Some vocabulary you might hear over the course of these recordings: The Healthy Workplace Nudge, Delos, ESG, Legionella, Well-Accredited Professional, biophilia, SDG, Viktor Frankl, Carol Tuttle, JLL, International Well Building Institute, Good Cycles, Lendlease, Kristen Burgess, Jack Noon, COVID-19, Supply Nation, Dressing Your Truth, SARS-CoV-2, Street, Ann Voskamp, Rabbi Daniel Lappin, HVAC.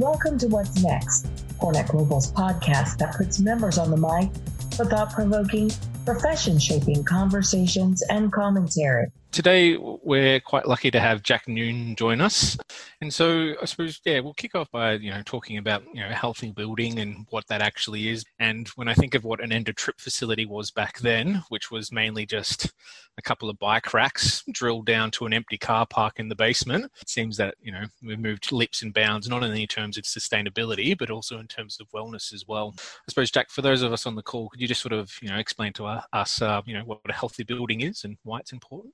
Welcome to What's Next, Hornet Global's podcast that puts members on the mic for thought-provoking, profession-shaping conversations and commentary. Today, we're quite lucky to have Jack Noon join us. And so I suppose, we'll kick off by, talking about, healthy building and what that actually is. And when I think of what an end-of-trip facility was back then, which was mainly just a couple of bike racks drilled down to an empty car park in the basement, it seems that, we've moved leaps and bounds, not only in terms of sustainability, but also in terms of wellness as well. I suppose, Jack, for those of us on the call, could you just sort of, explain to us, what a healthy building is and why it's important?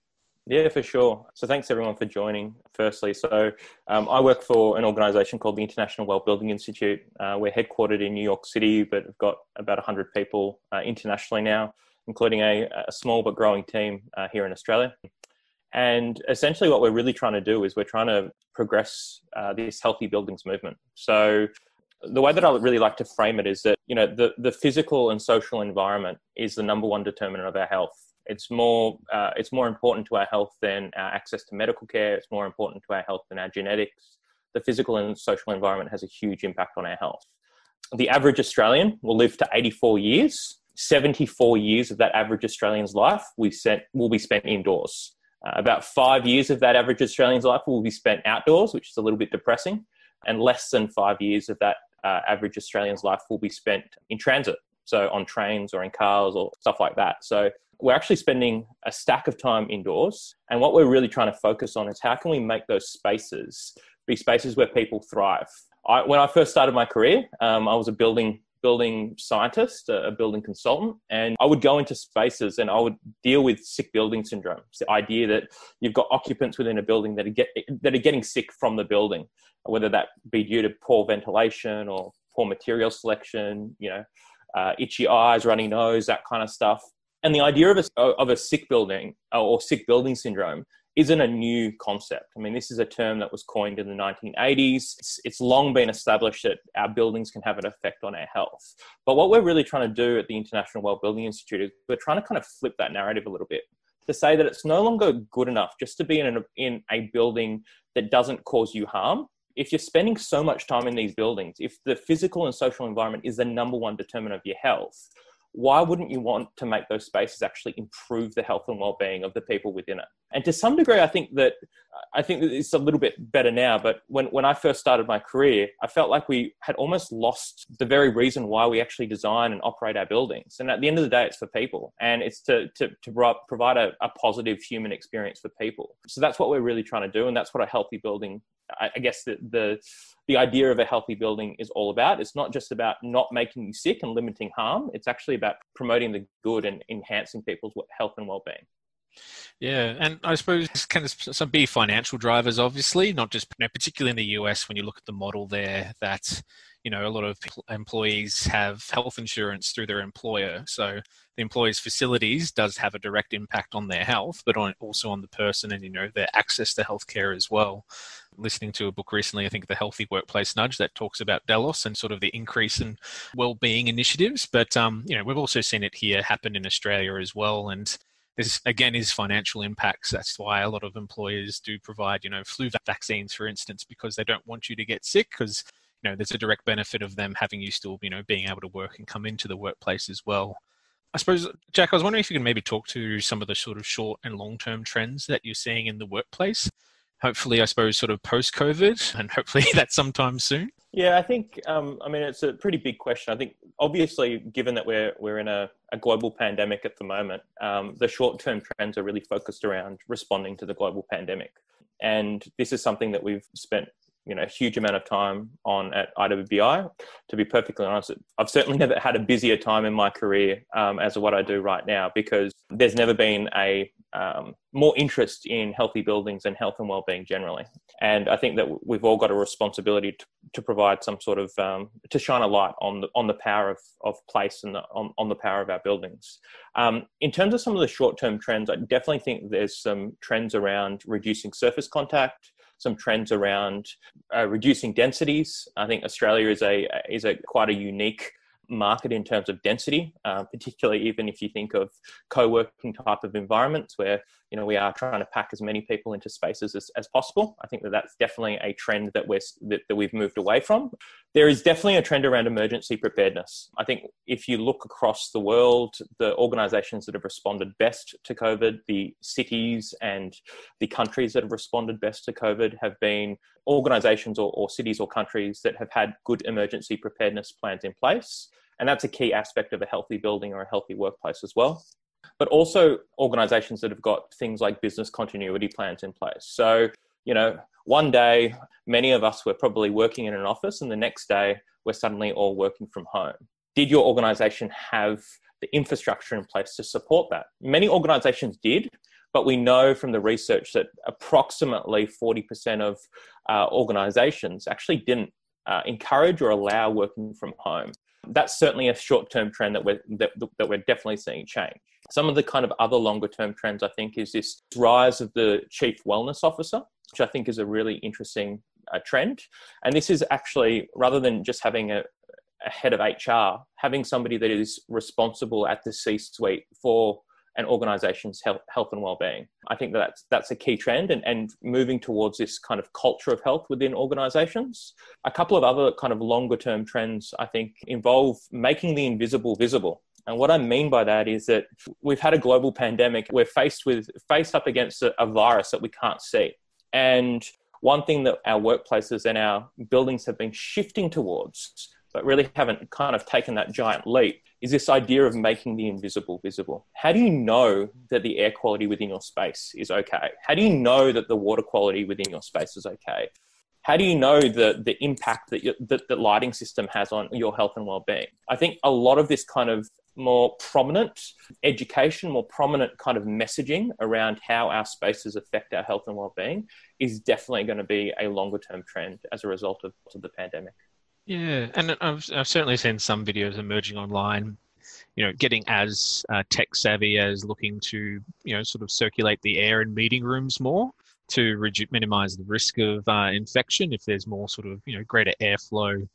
Yeah, for sure. So thanks everyone for joining, firstly. So I work for an organisation called the International Well Building Institute. We're headquartered in New York City, but we've got about 100 people internationally now, including a small but growing team here in Australia. And essentially what we're really trying to do is we're trying to progress this healthy buildings movement. So the way that I really like to frame it is that, the physical and social environment is the number one determinant of our health. It's more important to our health than our access to medical care. It's more important to our health than our genetics. The physical and social environment has a huge impact on our health. The average Australian will live to 84 years. 74 years of that average Australian's life will be spent indoors. About 5 years of that average Australian's life will be spent outdoors, which is a little bit depressing. And less than 5 years of that average Australian's life will be spent in transit. So on trains or in cars or stuff like that. So we're actually spending a stack of time indoors. And what we're really trying to focus on is how can we make those spaces be spaces where people thrive? When I first started my career, I was a building scientist, a building consultant, and I would go into spaces and I would deal with sick building syndrome. It's the idea that you've got occupants within a building that are getting sick from the building, whether that be due to poor ventilation or poor material selection, itchy eyes, runny nose, that kind of stuff. And the idea of a sick building or sick building syndrome isn't a new concept. I mean, this is a term that was coined in the 1980s. It's long been established that our buildings can have an effect on our health. But what we're really trying to do at the International Well Building Institute is we're trying to kind of flip that narrative a little bit to say that it's no longer good enough just to be in a building that doesn't cause you harm. If you're spending so much time in these buildings, if the physical and social environment is the number one determinant of your health, why wouldn't you want to make those spaces actually improve the health and well-being of the people within it? And to some degree, I think that it's a little bit better now, but when I first started my career, I felt like we had almost lost the very reason why we actually design and operate our buildings. And at the end of the day, it's for people, and it's to provide a positive human experience for people. So that's what we're really trying to do, and that's what a healthy building, I guess the idea of a healthy building is all about. It's not just about not making you sick and limiting harm. It's actually about promoting the good and enhancing people's health and well-being. Yeah, and I suppose kind of some big financial drivers, obviously, not just particularly in the US when you look at the model there that, a lot of employees have health insurance through their employer. So the employer's facilities does have a direct impact on their health, but also on the person and, their access to healthcare as well. Listening to a book recently, I think The Healthy Workplace Nudge, that talks about Delos and sort of the increase in well-being initiatives. But, we've also seen it here happen in Australia as well. And this, again, is financial impacts. That's why a lot of employers do provide, flu vaccines, for instance, because they don't want you to get sick because, there's a direct benefit of them having you still, being able to work and come into the workplace as well. I suppose, Jack, I was wondering if you could maybe talk to some of the sort of short and long-term trends that you're seeing in the workplace. Hopefully, I suppose, sort of post-COVID, and hopefully that's sometime soon. Yeah, I think, it's a pretty big question. I think, obviously, given that we're in a global pandemic at the moment, the short-term trends are really focused around responding to the global pandemic. And this is something that we've spent, a huge amount of time on at IWBI. To be perfectly honest, I've certainly never had a busier time in my career as of what I do right now, because there's never been a more interest in healthy buildings and health and well-being generally. And I think that we've all got a responsibility to provide some sort of, to shine a light on the power of place and on the power of our buildings. In terms of some of the short-term trends, I definitely think there's some trends around reducing surface contact, some trends around reducing densities. I think Australia is quite a unique market in terms of density, particularly even if you think of co-working type of environments where you know, we are trying to pack as many people into spaces as possible. I think that that's definitely a trend that we've moved away from. There is definitely a trend around emergency preparedness. I think if you look across the world, the organisations that have responded best to COVID, the cities and the countries that have responded best to COVID have been organisations or cities or countries that have had good emergency preparedness plans in place. And that's a key aspect of a healthy building or a healthy workplace as well. But also organisations that have got things like business continuity plans in place. So, you know, one day, many of us were probably working in an office and the next day we're suddenly all working from home. Did your organisation have the infrastructure in place to support that? Many organisations did, but we know from the research that approximately 40% of organisations actually didn't encourage or allow working from home. That's certainly a short-term trend that we're definitely seeing change. Some of the kind of other longer-term trends, I think, is this rise of the chief wellness officer, which I think is a really interesting trend. And this is actually, rather than just having a head of HR, having somebody that is responsible at the C-suite for an organisation's health and well-being. I think that that's a key trend and moving towards this kind of culture of health within organisations. A couple of other kind of longer-term trends, I think, involve making the invisible visible. And what I mean by that is that we've had a global pandemic. We're faced up against a virus that we can't see. And one thing that our workplaces and our buildings have been shifting towards, but really haven't kind of taken that giant leap, is this idea of making the invisible visible. How do you know that the air quality within your space is okay? How do you know that the water quality within your space is okay? How do you know the impact that the lighting system has on your health and well-being? I think a lot of this kind of more prominent education, more prominent kind of messaging around how our spaces affect our health and well-being is definitely going to be a longer-term trend as a result of the pandemic. Yeah, and I've certainly seen some videos emerging online, you know, getting as tech savvy as looking to, you know, sort of circulate the air in meeting rooms more to minimize the risk of infection if there's more sort of, you know, greater airflow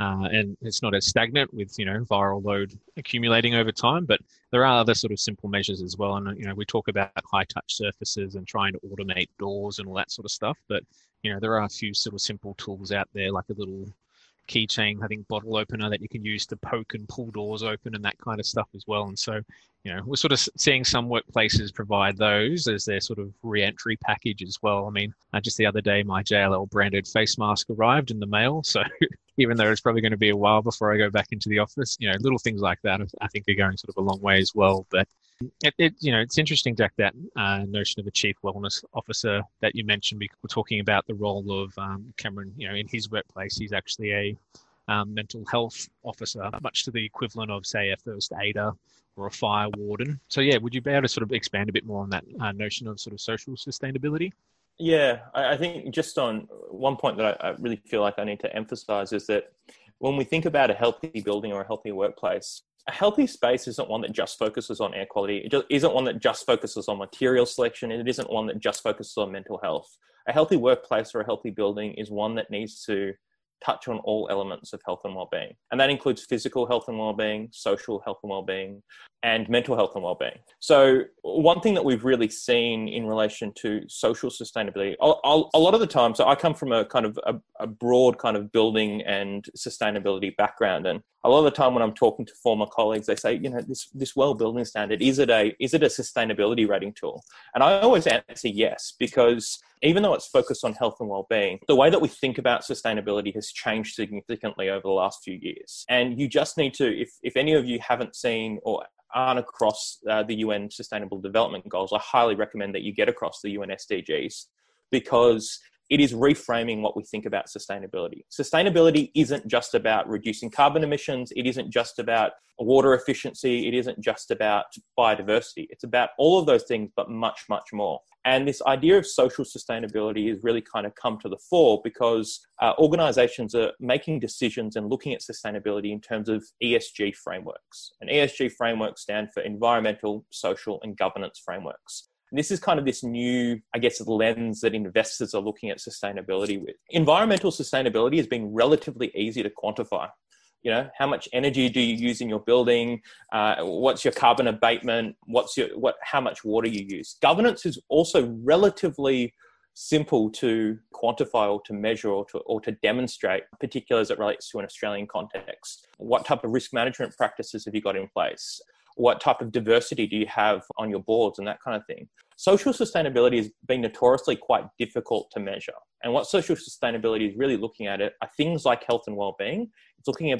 and it's not as stagnant with, you know, viral load accumulating over time. But there are other sort of simple measures as well. And, you know, we talk about high touch surfaces and trying to automate doors and all that sort of stuff. But, you know, there are a few sort of simple tools out there, like a little keychain, I think, bottle opener that you can use to poke and pull doors open and that kind of stuff as well. And so, you know, we're sort of seeing some workplaces provide those as their sort of re-entry package as well. I mean, just the other day, my JLL branded face mask arrived in the mail. So even though it's probably going to be a while before I go back into the office, you know, little things like that, I think they're going sort of a long way as well. But you know, it's interesting, Jack, that notion of a chief wellness officer that you mentioned. We're talking about the role of Cameron, you know, in his workplace. He's actually a mental health officer, much to the equivalent of, say, a first aider or a fire warden. So, yeah, would you be able to sort of expand a bit more on that notion of sort of social sustainability? Yeah, I think just on one point that I really feel like I need to emphasize is that when we think about a healthy building or a healthy workplace, a healthy space isn't one that just focuses on air quality. It isn't one that just focuses on material selection. It isn't one that just focuses on mental health. A healthy workplace or a healthy building is one that needs to touch on all elements of health and well-being. And that includes physical health and well-being, social health and well-being, and mental health and well-being. So one thing that we've really seen in relation to social sustainability, a lot of the time, so I come from a kind of a broad kind of building and sustainability background. And a lot of the time when I'm talking to former colleagues, they say, you know, this WELL building standard, is it a sustainability rating tool? And I always answer yes, because even though it's focused on health and well-being, the way that we think about sustainability has changed significantly over the last few years. And you just need to, if any of you haven't seen or aren't across the UN Sustainable Development Goals, I highly recommend that you get across the UN SDGs, because it is reframing what we think about sustainability. Sustainability isn't just about reducing carbon emissions. It isn't just about water efficiency. It isn't just about biodiversity. It's about all of those things, but much, much more. And this idea of social sustainability has really kind of come to the fore because organizations are making decisions and looking at sustainability in terms of ESG frameworks. And ESG frameworks stand for environmental, social, and governance frameworks. This is kind of this new, I guess, lens that investors are looking at sustainability with. Environmental sustainability has been relatively easy to quantify. You know, how much energy do you use in your building? What's your carbon abatement? How much water you use? Governance is also relatively simple to quantify or to measure or to demonstrate, particularly as it relates to an Australian context. What type of risk management practices have you got in place? What type of diversity do you have on your boards and that kind of thing? Social sustainability has been notoriously quite difficult to measure. And what social sustainability is really looking at it are things like health and well-being. It's looking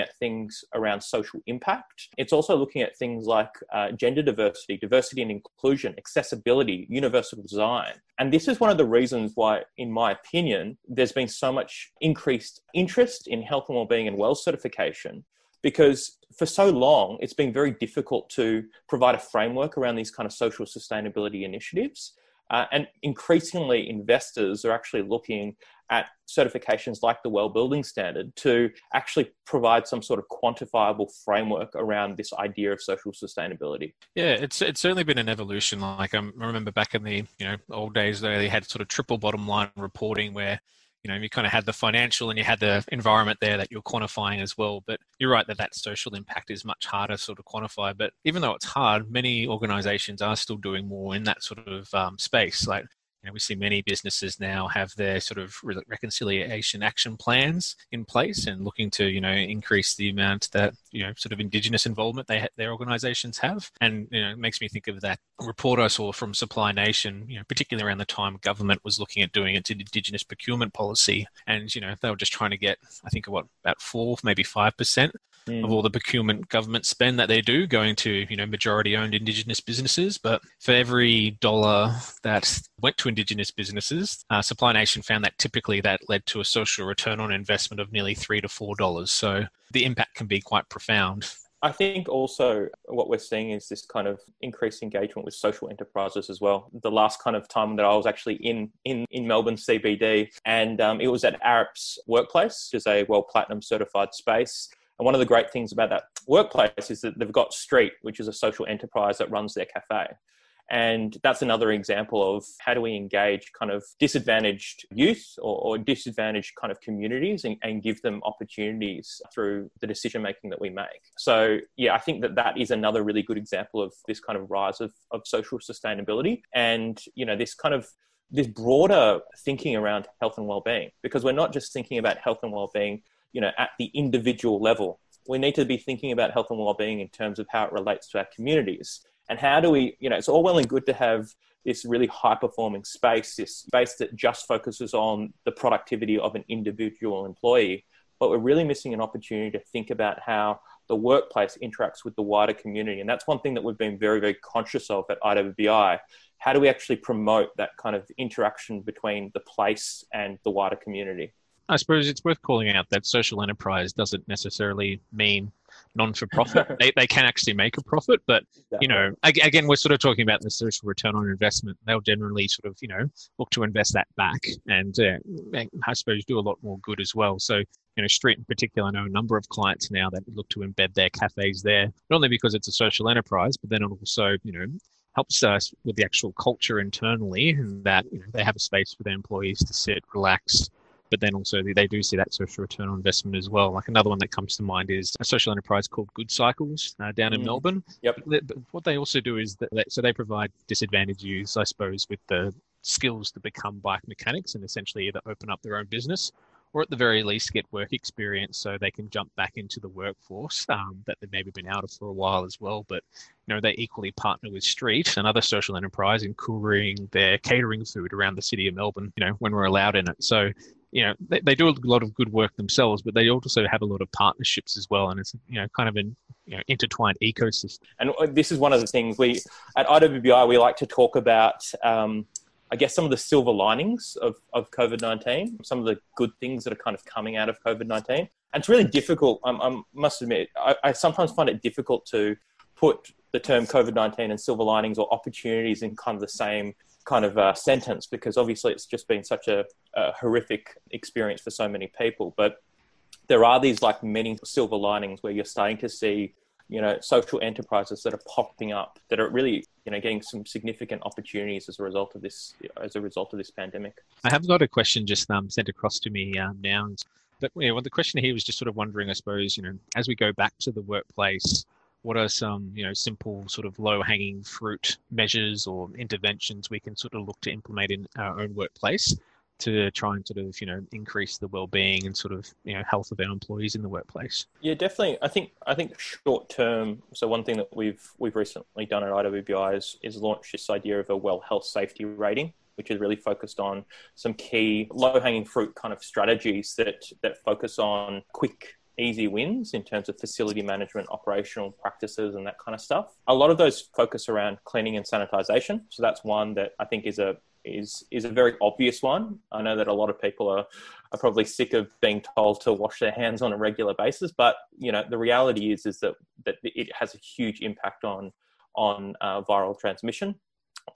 at things around social impact. It's also looking at things like gender diversity and inclusion, accessibility, universal design. And this is one of the reasons why, in my opinion, there's been so much increased interest in health and well-being and WELL certification. Because for so long, it's been very difficult to provide a framework around these kind of social sustainability initiatives. And increasingly, investors are actually looking at certifications like the Well Building Standard to actually provide some sort of quantifiable framework around this idea of social sustainability. Yeah, it's certainly been an evolution. Like I remember back in the old days, they had sort of triple bottom line reporting where you kind of had the financial and you had the environment there that you're quantifying as well. But you're right that social impact is much harder sort of quantify. But even though it's hard, many organizations are still doing more in that sort of space. Like, we see many businesses now have their sort of reconciliation action plans in place and looking to, increase the amount that, sort of Indigenous involvement their organisations have. And, it makes me think of that report I saw from Supply Nation, particularly around the time government was looking at doing its Indigenous procurement policy. And, they were just trying to get, I think, about 4%, maybe 5%. Of all the procurement government spend that they do going to, majority owned Indigenous businesses. But for every dollar that went to Indigenous businesses, Supply Nation found that typically that led to a social return on investment of nearly $3 to $4. So the impact can be quite profound. I think also what we're seeing is this kind of increased engagement with social enterprises as well. The last kind of time that I was actually in Melbourne CBD, and it was at ARIP's workplace, which is a WELL Platinum certified space. And one of the great things about that workplace is that they've got Street, which is a social enterprise that runs their cafe. And that's another example of how do we engage kind of disadvantaged youth or disadvantaged kind of communities and give them opportunities through the decision making that we make. So, yeah, I think that is another really good example of this kind of rise of social sustainability and, this kind of this broader thinking around health and well-being, because we're not just thinking about health and well-being, at the individual level. We need to be thinking about health and well-being in terms of how it relates to our communities. And how do we, it's all well and good to have this really high-performing space, this space that just focuses on the productivity of an individual employee, but we're really missing an opportunity to think about how the workplace interacts with the wider community. And that's one thing that we've been very, very conscious of at IWBI. How do we actually promote that kind of interaction between the place and the wider community? I suppose it's worth calling out that social enterprise doesn't necessarily mean non-for-profit. They can actually make a profit, but, again, we're sort of talking about the social return on investment. They'll generally sort of, look to invest that back and I suppose do a lot more good as well. So, Street in particular, I know a number of clients now that look to embed their cafes there, not only because it's a social enterprise, but then it also, helps us with the actual culture internally and that, they have a space for their employees to sit, relax, but then also they do see that social return on investment as well. Like another one that comes to mind is a social enterprise called Good Cycles down in Melbourne. Yep. But what they also do is so they provide disadvantaged youths, I suppose, with the skills to become bike mechanics and essentially either open up their own business or at the very least get work experience so they can jump back into the workforce that they've maybe been out of for a while as well. But, they equally partner with Street, another social enterprise, in couriering their catering food around the city of Melbourne, when we're allowed in it. So, they do a lot of good work themselves, but they also have a lot of partnerships as well. And it's, kind of an intertwined ecosystem. And this is one of the things we at IWBI, we like to talk about, I guess, some of the silver linings of COVID-19, some of the good things that are kind of coming out of COVID-19. And it's really difficult. I must admit, I sometimes find it difficult to put the term COVID-19 and silver linings or opportunities in kind of the same kind of a sentence, because obviously it's just been such a horrific experience for so many people. But there are these like many silver linings where you're starting to see, social enterprises that are popping up that are really, getting some significant opportunities as a result of this pandemic. I have got a question just sent across to me now. But you know, the question here was just sort of wondering, I suppose, you know, as we go back to the workplace, what are some, you know, simple sort of low-hanging fruit measures or interventions we can sort of look to implement in our own workplace to try and sort of, you know, increase the well-being and sort of, you know, health of our employees in the workplace? Yeah, definitely. I think short term, so one thing that we've recently done at IWBI is launch this idea of a well health safety rating, which is really focused on some key low-hanging fruit kind of strategies that focus on quick, easy wins in terms of facility management, operational practices and that kind of stuff. A lot of those focus around cleaning and sanitisation. So that's one that I think is a very obvious one. I know that a lot of people are probably sick of being told to wash their hands on a regular basis, but you know, the reality is that it has a huge impact on viral transmission.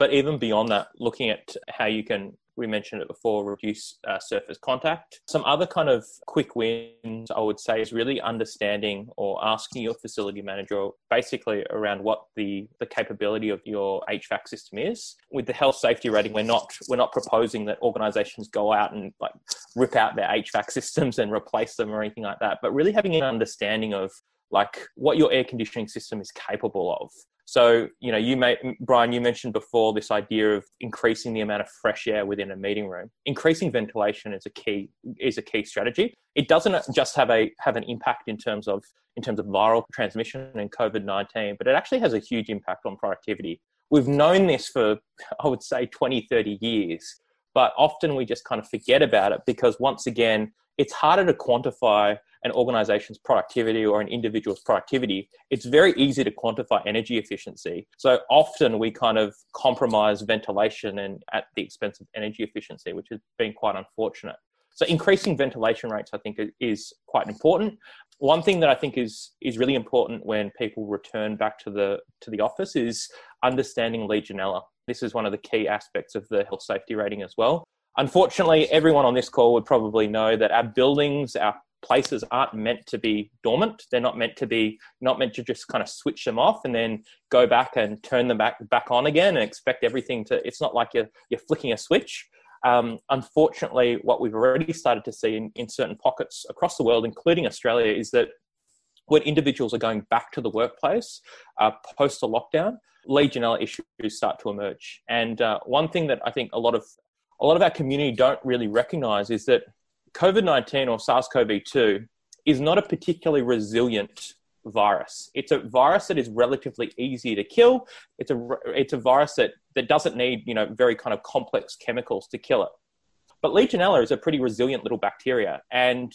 But even beyond that, looking at how you can, we mentioned it before, reduce surface contact. Some other kind of quick wins, I would say, is really understanding or asking your facility manager basically around what the capability of your HVAC system is. With the health safety rating, we're not proposing that organisations go out and like rip out their HVAC systems and replace them or anything like that, but really having an understanding of like what your air conditioning system is capable of. So, you know, Brian, you mentioned before this idea of increasing the amount of fresh air within a meeting room. Increasing ventilation is a key strategy. It doesn't just have an impact in terms of viral transmission and COVID-19, but it actually has a huge impact on productivity. We've known this for, I would say, 20, 30 years, but often we just kind of forget about it because, once again, it's harder to quantify an organization's productivity or an individual's productivity. It's very easy to quantify energy efficiency. So often we kind of compromise ventilation and at the expense of energy efficiency, which has been quite unfortunate. So increasing ventilation rates, I think, is quite important. One thing that I think is really important when people return back to the office is understanding Legionella. This is one of the key aspects of the health safety rating as well. Unfortunately, everyone on this call would probably know that our buildings, our places aren't meant to be dormant. They're not meant to just kind of switch them off and then go back and turn them back on again and expect everything to, it's not like you're flicking a switch. Unfortunately, what we've already started to see in certain pockets across the world, including Australia, is that when individuals are going back to the workplace post a lockdown, Legionella issues start to emerge. And one thing that I think a lot of our community don't really recognise is that COVID-19 or SARS-CoV-2 is not a particularly resilient virus. It's a virus that is relatively easy to kill. It's a virus that doesn't need, you know, very kind of complex chemicals to kill it. But Legionella is a pretty resilient little bacteria, and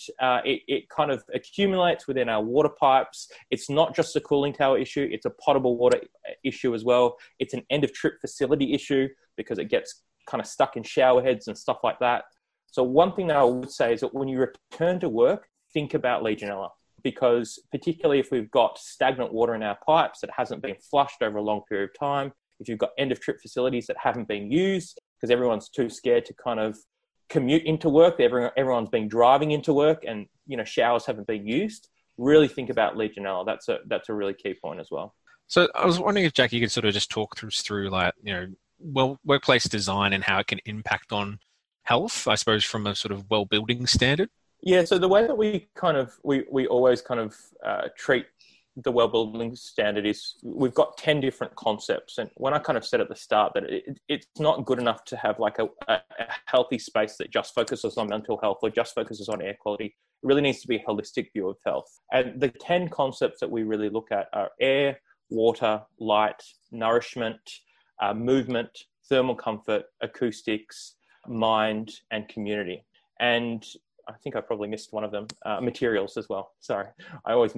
it kind of accumulates within our water pipes. It's not just a cooling tower issue. It's a potable water issue as well. It's an end of trip facility issue because it gets kind of stuck in shower heads and stuff like that. So one thing that I would say is that when you return to work, think about Legionella, because particularly if we've got stagnant water in our pipes that hasn't been flushed over a long period of time, if you've got end of trip facilities that haven't been used because everyone's too scared to kind of commute into work, everyone's been driving into work and, you know, showers haven't been used, really think about Legionella. That's a really key point as well. So I was wondering if, Jack, you could sort of just talk us through, like, you know, well, workplace design and how it can impact on health, I suppose, from a sort of well building standard. Yeah, so the way that we kind of we always kind of treat the well building standard is we've got 10 different concepts, and when I kind of said at the start that it's not good enough to have like a healthy space that just focuses on mental health or just focuses on air quality. It really needs to be a holistic view of health, and the 10 concepts that we really look at are air, water, light, nourishment, movement, thermal comfort, acoustics, mind, and community. And I think I probably missed one of them, materials as well. Sorry, I always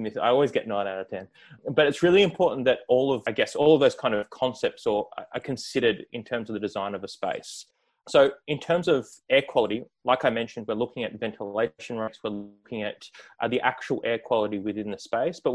get 9 out of 10. But it's really important that all of those kind of concepts are considered in terms of the design of a space. So in terms of air quality, like I mentioned, we're looking at ventilation rates, we're looking at the actual air quality within the space, but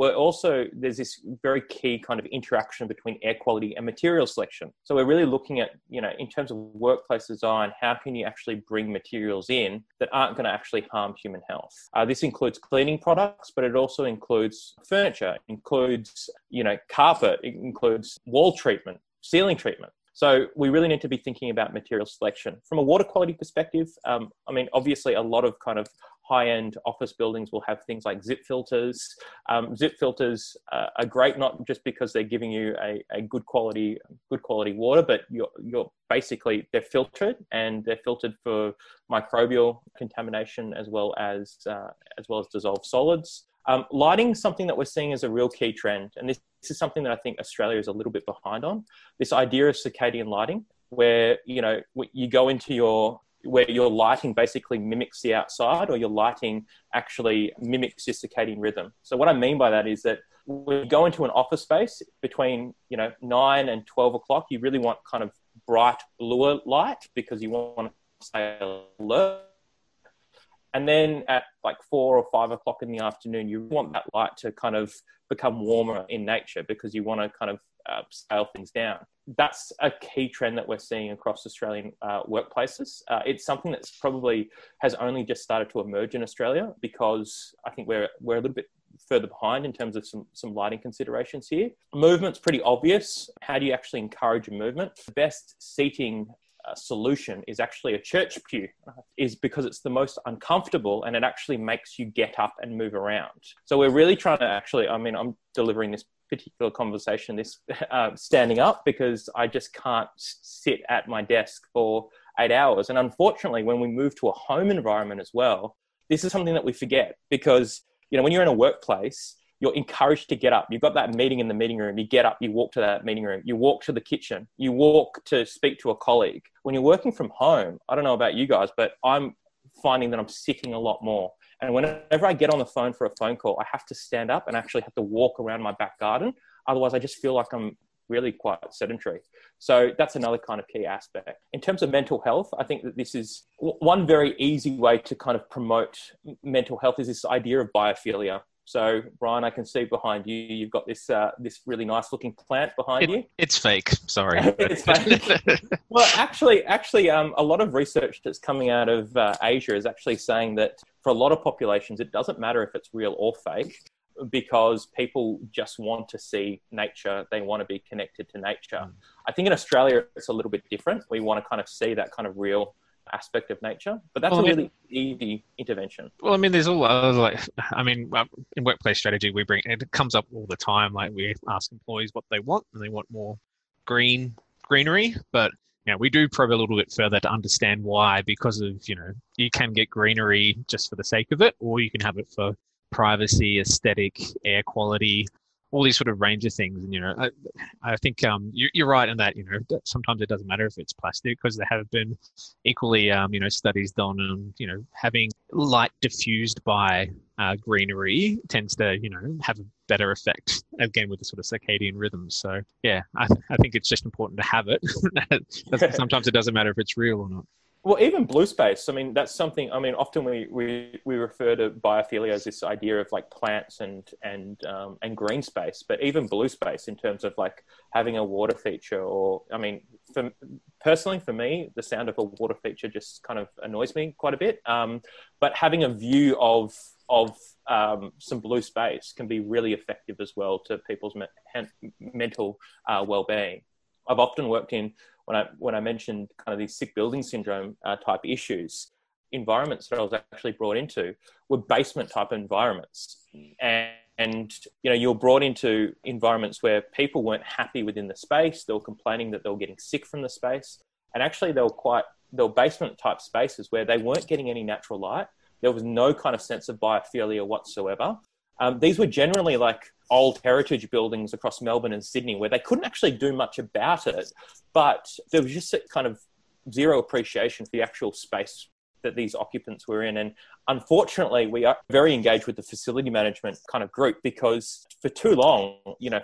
there's this very key kind of interaction between air quality and material selection. So we're really looking at, you know, in terms of workplace design, how can you actually bring materials in that aren't going to actually harm human health? This includes cleaning products, but it also includes furniture, includes, you know, carpet, it includes wall treatment, ceiling treatment. So we really need to be thinking about material selection. From a water quality perspective, I mean, obviously a lot of kind of high-end office buildings will have things like zip filters. Zip filters are great, not just because they're giving you a good quality water, but you're basically, they're filtered, and they're filtered for microbial contamination as well as dissolved solids. Lighting is something that we're seeing as a real key trend, and this is something that I think Australia is a little bit behind on. This idea of circadian lighting, where you go into where your lighting basically mimics the outside, or your lighting actually mimics your circadian rhythm. So what I mean by that is that when you go into an office space between 9 and 12 o'clock, you really want kind of bright bluer light because you want to stay alert. And then at like 4 or 5 o'clock in the afternoon, you want that light to kind of become warmer in nature because you want to kind of scale things down. That's a key trend that we're seeing across Australian workplaces. It's something that's probably has only just started to emerge in Australia because I think we're a little bit further behind in terms of some lighting considerations here. Movement's pretty obvious. How do you actually encourage a movement? The best seating solution is actually a church pew, is because it's the most uncomfortable and it actually makes you get up and move around. So we're really trying to actually, I mean, I'm delivering this particular conversation standing up because I just can't sit at my desk for 8 hours. And unfortunately, when we move to a home environment as well, this is something that we forget because, when you're in a workplace, you're encouraged to get up. You've got that meeting in the meeting room. You get up, you walk to that meeting room. You walk to the kitchen. You walk to speak to a colleague. When you're working from home, I don't know about you guys, but I'm finding that I'm sitting a lot more. And whenever I get on the phone for a phone call, I have to stand up and actually have to walk around my back garden. Otherwise, I just feel like I'm really quite sedentary. So that's another kind of key aspect. In terms of mental health, I think that this is one very easy way to kind of promote mental health is this idea of biophilia. So, Brian, I can see behind you, you've got this this really nice looking plant behind you. It's fake. Sorry. It's fake. Well, actually, a lot of research that's coming out of Asia is actually saying that for a lot of populations, it doesn't matter if it's real or fake, because people just want to see nature. They want to be connected to nature. Mm. I think in Australia, it's a little bit different. We want to kind of see that kind of real aspect of nature, but that's a really easy intervention. Well, I mean, there's all other, in workplace strategy, it comes up all the time. Like, we ask employees what they want, and they want more greenery, but we do probe a little bit further to understand why, because of, you can get greenery just for the sake of it, or you can have it for privacy, aesthetic, air quality, all these sort of range of things. And, I think you're right in that, sometimes it doesn't matter if it's plastic, because there have been equally, studies done on, having light diffused by greenery tends to, have a better effect, again, with the sort of circadian rhythm. So, yeah, I think it's just important to have it. Sometimes it doesn't matter if it's real or not. Well, even blue space, that's something, often we refer to biophilia as this idea of like plants and green space, but even blue space in terms of like having a water feature for me, the sound of a water feature just kind of annoys me quite a bit. But having a view of some blue space can be really effective as well to people's mental well-being. I've often worked in, when I mentioned kind of these sick building syndrome type issues, environments that I was actually brought into were basement type environments. And you're brought into environments where people weren't happy within the space. They were complaining that they were getting sick from the space. And actually they were basement type spaces where they weren't getting any natural light. There was no kind of sense of biophilia whatsoever. These were generally like old heritage buildings across Melbourne and Sydney where they couldn't actually do much about it, but there was just a kind of zero appreciation for the actual space that these occupants were in. And unfortunately, we are very engaged with the facility management kind of group because for too long,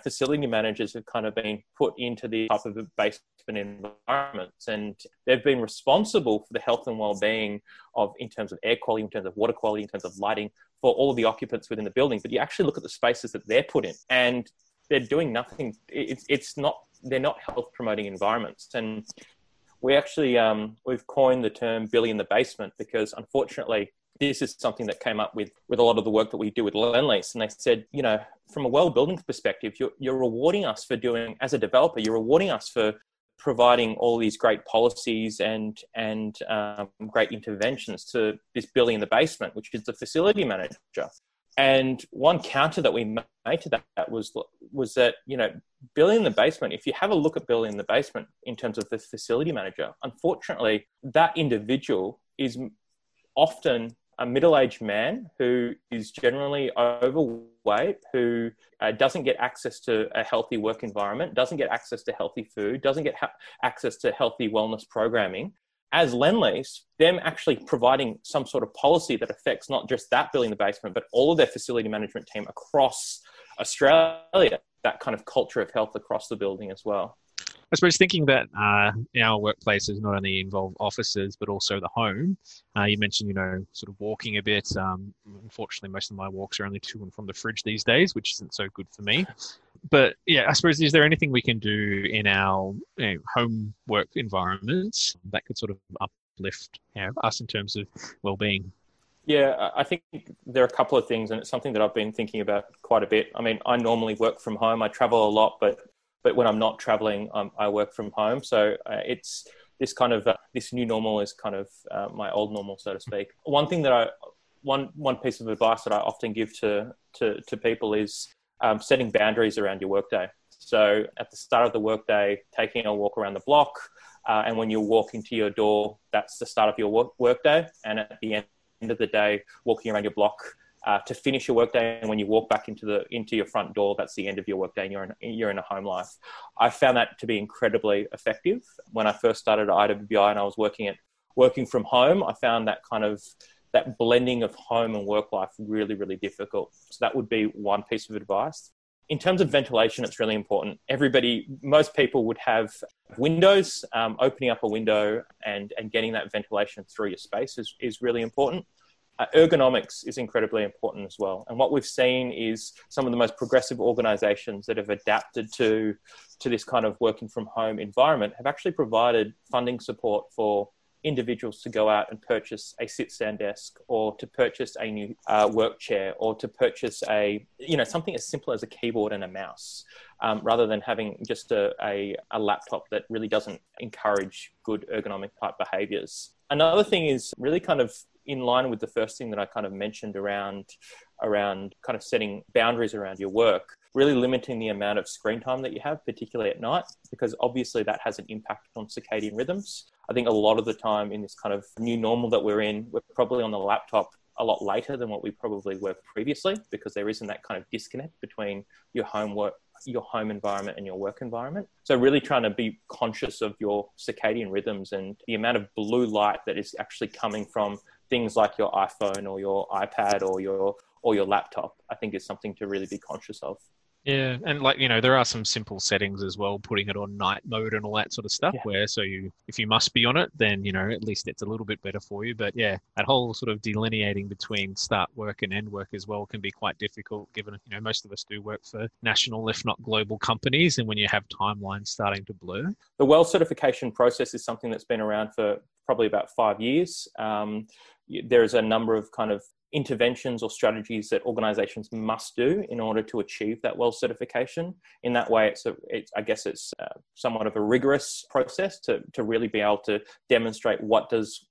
facility managers have kind of been put into the type of basement environments, and they've been responsible for the health and well-being in terms of air quality, in terms of water quality, in terms of lighting, for all of the occupants within the building. But you actually look at the spaces that they're put in and they're doing nothing. They're not health promoting environments. And we actually, we've coined the term Billy in the basement, because unfortunately, this is something that came up with a lot of the work that we do with Lendlease. And they said, from a well building perspective, you're rewarding us for doing, as a developer, you're rewarding us for providing all these great policies and great interventions to this Billy in the basement, which is the facility manager. And one counter that we made to that was that, you know, Billy in the basement, if you have a look at Billy in the basement in terms of the facility manager, unfortunately, that individual is often a middle-aged man who is generally overweight, who doesn't get access to a healthy work environment, doesn't get access to healthy food, doesn't get access to healthy wellness programming. As Lendlease, them actually providing some sort of policy that affects not just that building in the basement, but all of their facility management team across Australia, that kind of culture of health across the building as well. I suppose thinking that our workplaces not only involve offices, but also the home. You mentioned, you know, sort of walking a bit. Unfortunately, most of my walks are only to and from the fridge these days, which isn't so good for me. But yeah, I suppose, is there anything we can do in our home work environments that could sort of uplift us in terms of well-being? Yeah, I think there are a couple of things, and it's something that I've been thinking about quite a bit. I mean, I normally work from home. I travel a lot, but when I'm not traveling, I work from home. So it's this kind of, this new normal is kind of my old normal, so to speak. One thing that one piece of advice that I often give to people is setting boundaries around your workday. So at the start of the workday, taking a walk around the block, and when you walk into your door, that's the start of your workday. And at the end of the day, walking around your block, to finish your workday, and when you walk back into your front door, that's the end of your workday, and you're in a home life. I found that to be incredibly effective. When I first started at IWBI and I was working from home, I found that kind of that blending of home and work life really, really difficult. So that would be one piece of advice. In terms of ventilation, it's really important. Most people would have windows. Opening up a window and getting that ventilation through your space is really important. Ergonomics is incredibly important as well. And what we've seen is some of the most progressive organisations that have adapted to this kind of working from home environment have actually provided funding support for individuals to go out and purchase a sit-stand desk, or to purchase a new work chair, or to purchase something as simple as a keyboard and a mouse, rather than having just a laptop that really doesn't encourage good ergonomic type behaviours. Another thing is really kind of in line with the first thing that I kind of mentioned around kind of setting boundaries around your work, really limiting the amount of screen time that you have, particularly at night, because obviously that has an impact on circadian rhythms. I think a lot of the time in this kind of new normal that we're in, we're probably on the laptop a lot later than what we probably were previously, because there isn't that kind of disconnect between your home environment and your work environment. So really trying to be conscious of your circadian rhythms and the amount of blue light that is actually coming from things like your iPhone or your iPad or your laptop, I think, is something to really be conscious of. Yeah. And there are some simple settings as well, putting it on night mode and all that sort of stuff, if you must be on it, then, at least it's a little bit better for you. But yeah, that whole sort of delineating between start work and end work as well can be quite difficult, given, most of us do work for national, if not global companies. And when you have timelines starting to blur. The WELL certification process is something that's been around for probably about 5 years. There is a number of kind of interventions or strategies that organisations must do in order to achieve that WELL certification. In that way, it's somewhat of a rigorous process to really be able to demonstrate what does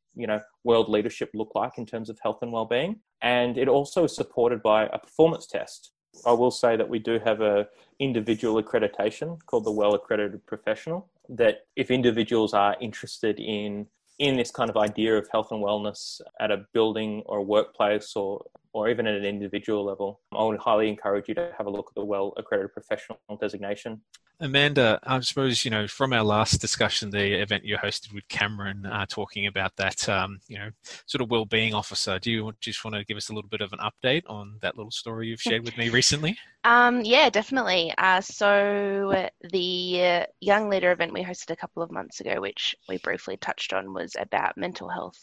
world leadership look like in terms of health and well-being. And it also is supported by a performance test. I will say that we do have a individual accreditation called the Well-Accredited Professional, that if individuals are interested in this kind of idea of health and wellness at a building or a workplace or even at an individual level, I would highly encourage you to have a look at the Well-Accredited Professional designation. Amanda, I suppose, from our last discussion, the event you hosted with Cameron, talking about that, sort of wellbeing officer, do you just want to give us a little bit of an update on that little story you've shared with me recently? Yeah, definitely. So the Young Leader event we hosted a couple of months ago, which we briefly touched on, was about mental health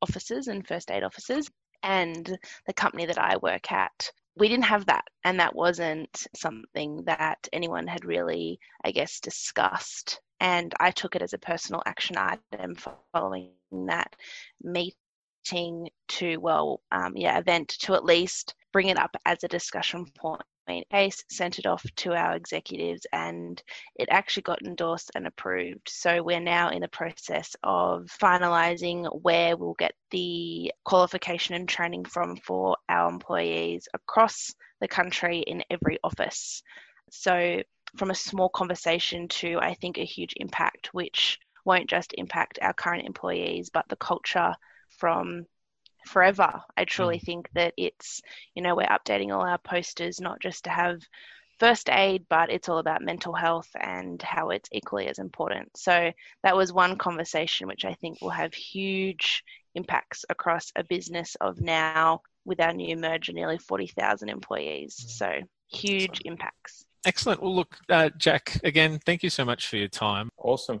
officers and first aid officers. And the company that I work at, we didn't have that, and that wasn't something that anyone had really, discussed. And I took it as a personal action item following that meeting to event to at least bring it up as a discussion point case, sent it off to our executives, and it actually got endorsed and approved. So we're now in the process of finalising where we'll get the qualification and training from for our employees across the country in every office. So from a small conversation to, I think, a huge impact, which won't just impact our current employees, but the culture from forever. I truly think that it's, you know, we're updating all our posters, not just to have first aid, but it's all about mental health and how it's equally as important. So that was one conversation which I think will have huge impacts across a business of now, with our new merger, nearly 40,000 employees. So huge impacts. Excellent. Well, look, Jack, again, thank you so much for your time. Awesome.